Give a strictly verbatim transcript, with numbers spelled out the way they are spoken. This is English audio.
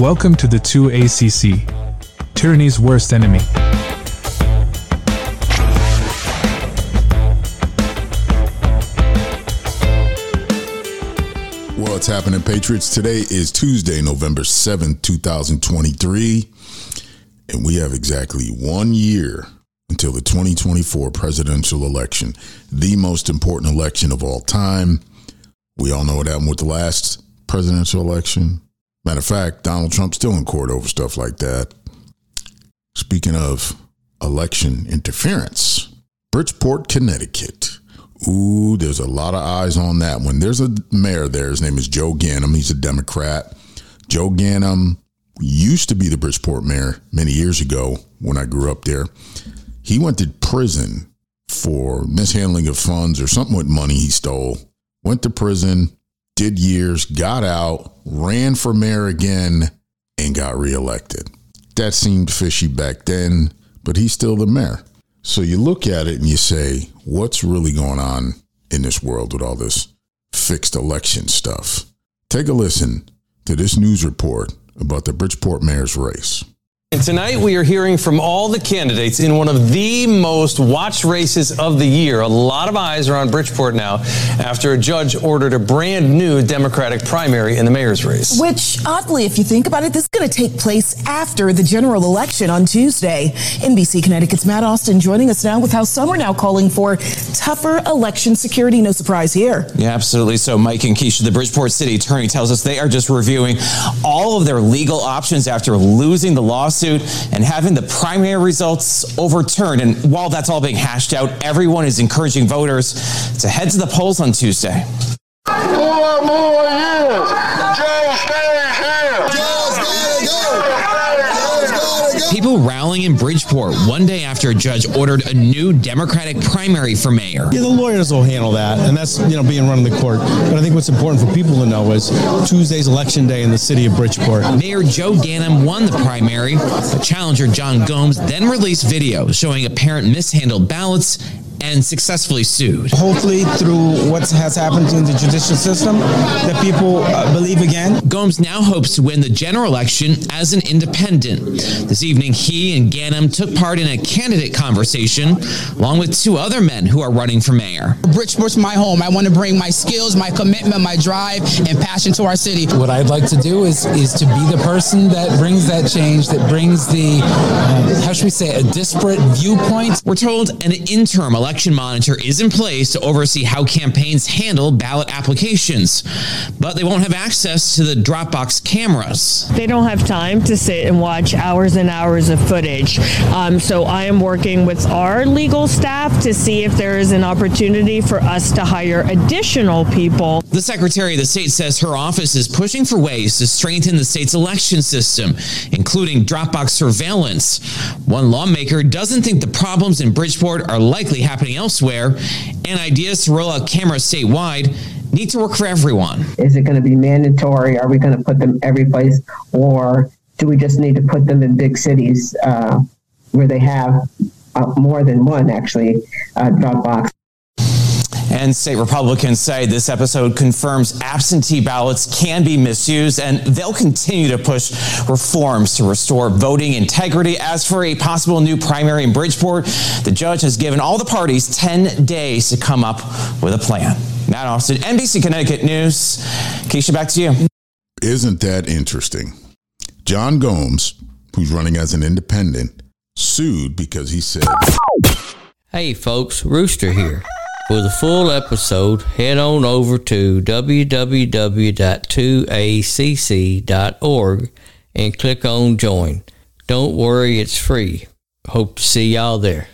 Welcome to the two A C C, tyranny's worst enemy. What's happening, Patriots? Today is Tuesday, November seventh, twenty twenty-three, and we have exactly one year until the twenty twenty-four presidential election, the most important election of all time. We all know what happened with the last presidential election. Matter of fact, Donald Trump's still in court over stuff like that. Speaking of election interference, Bridgeport, Connecticut. Ooh, there's a lot of eyes on that one. There's a mayor there. His name is Joe Ganim. He's a Democrat. Joe Ganim used to be the Bridgeport mayor many years ago when I grew up there. He went to prison for mishandling of funds or something with money he stole. Went to prison. Did years, got out, ran for mayor again, and got reelected. That seemed fishy back then, but he's still the mayor. So you look at it and you say, what's really going on in this world with all this fixed election stuff? Take a listen to this news report about the Bridgeport mayor's race. And tonight we are hearing from all the candidates in one of the most watched races of the year. A lot of eyes are on Bridgeport now after a judge ordered a brand new Democratic primary in the mayor's race. Which, oddly, if you think about it, this is going to take place after the general election on Tuesday. N B C Connecticut's Matt Austin joining us now with how some are now calling for tougher election security. No surprise here. Yeah, absolutely. So Mike and Keisha, the Bridgeport city attorney, tells us they are just reviewing all of their legal options after losing the lawsuit and having the primary results overturned. And while that's all being hashed out, everyone is encouraging voters to head to the polls on Tuesday. Four more years. Joe stays here. Joe's gotta go. Joe's gotta go. People rallying in Bridgeport one day after a judge ordered a new Democratic primary for mayor. Yeah, the lawyers will handle that, and that's, you know, being run in the court. But I think what's important for people to know is Tuesday's election day in the city of Bridgeport. Mayor Joe Ganim won the primary. The challenger John Gomes then released videos showing apparent mishandled ballots and successfully sued. Hopefully, through what has happened in the judicial system, that people uh, believe again. Gomes now hopes to win the general election as an independent. This evening, he and Ganim took part in a candidate conversation, along with two other men who are running for mayor. Bridgeport's my home. I want to bring my skills, my commitment, my drive, and passion to our city. What I'd like to do is is to be the person that brings that change, that brings the, uh, how should we say, a disparate viewpoint. We're told an interim election monitor is in place to oversee how campaigns handle ballot applications, but they won't have access to the Dropbox cameras. They don't have time to sit and watch hours and hours of footage. Um, so I am working with our legal staff to see if there is an opportunity for us to hire additional people. The Secretary of the State says her office is pushing for ways to strengthen the state's election system, including Dropbox surveillance. One lawmaker doesn't think the problems in Bridgeport are likely happening elsewhere, and ideas to roll out cameras statewide need to work for everyone. Is it going to be mandatory? Are we going to put them every place, or do we just need to put them in big cities uh, where they have uh, more than one, actually, uh, Dropbox? And state Republicans say this episode confirms absentee ballots can be misused, and they'll continue to push reforms to restore voting integrity. As for a possible new primary in Bridgeport, the judge has given all the parties ten days to come up with a plan. Matt Austin, N B C Connecticut News. Keisha, back to you. Isn't that interesting? John Gomes, who's running as an independent, sued because he said... Hey, folks, Rooster here. For the full episode, head on over to w w w dot two a c c dot org and click on Join. Don't worry, it's free. Hope to see y'all there.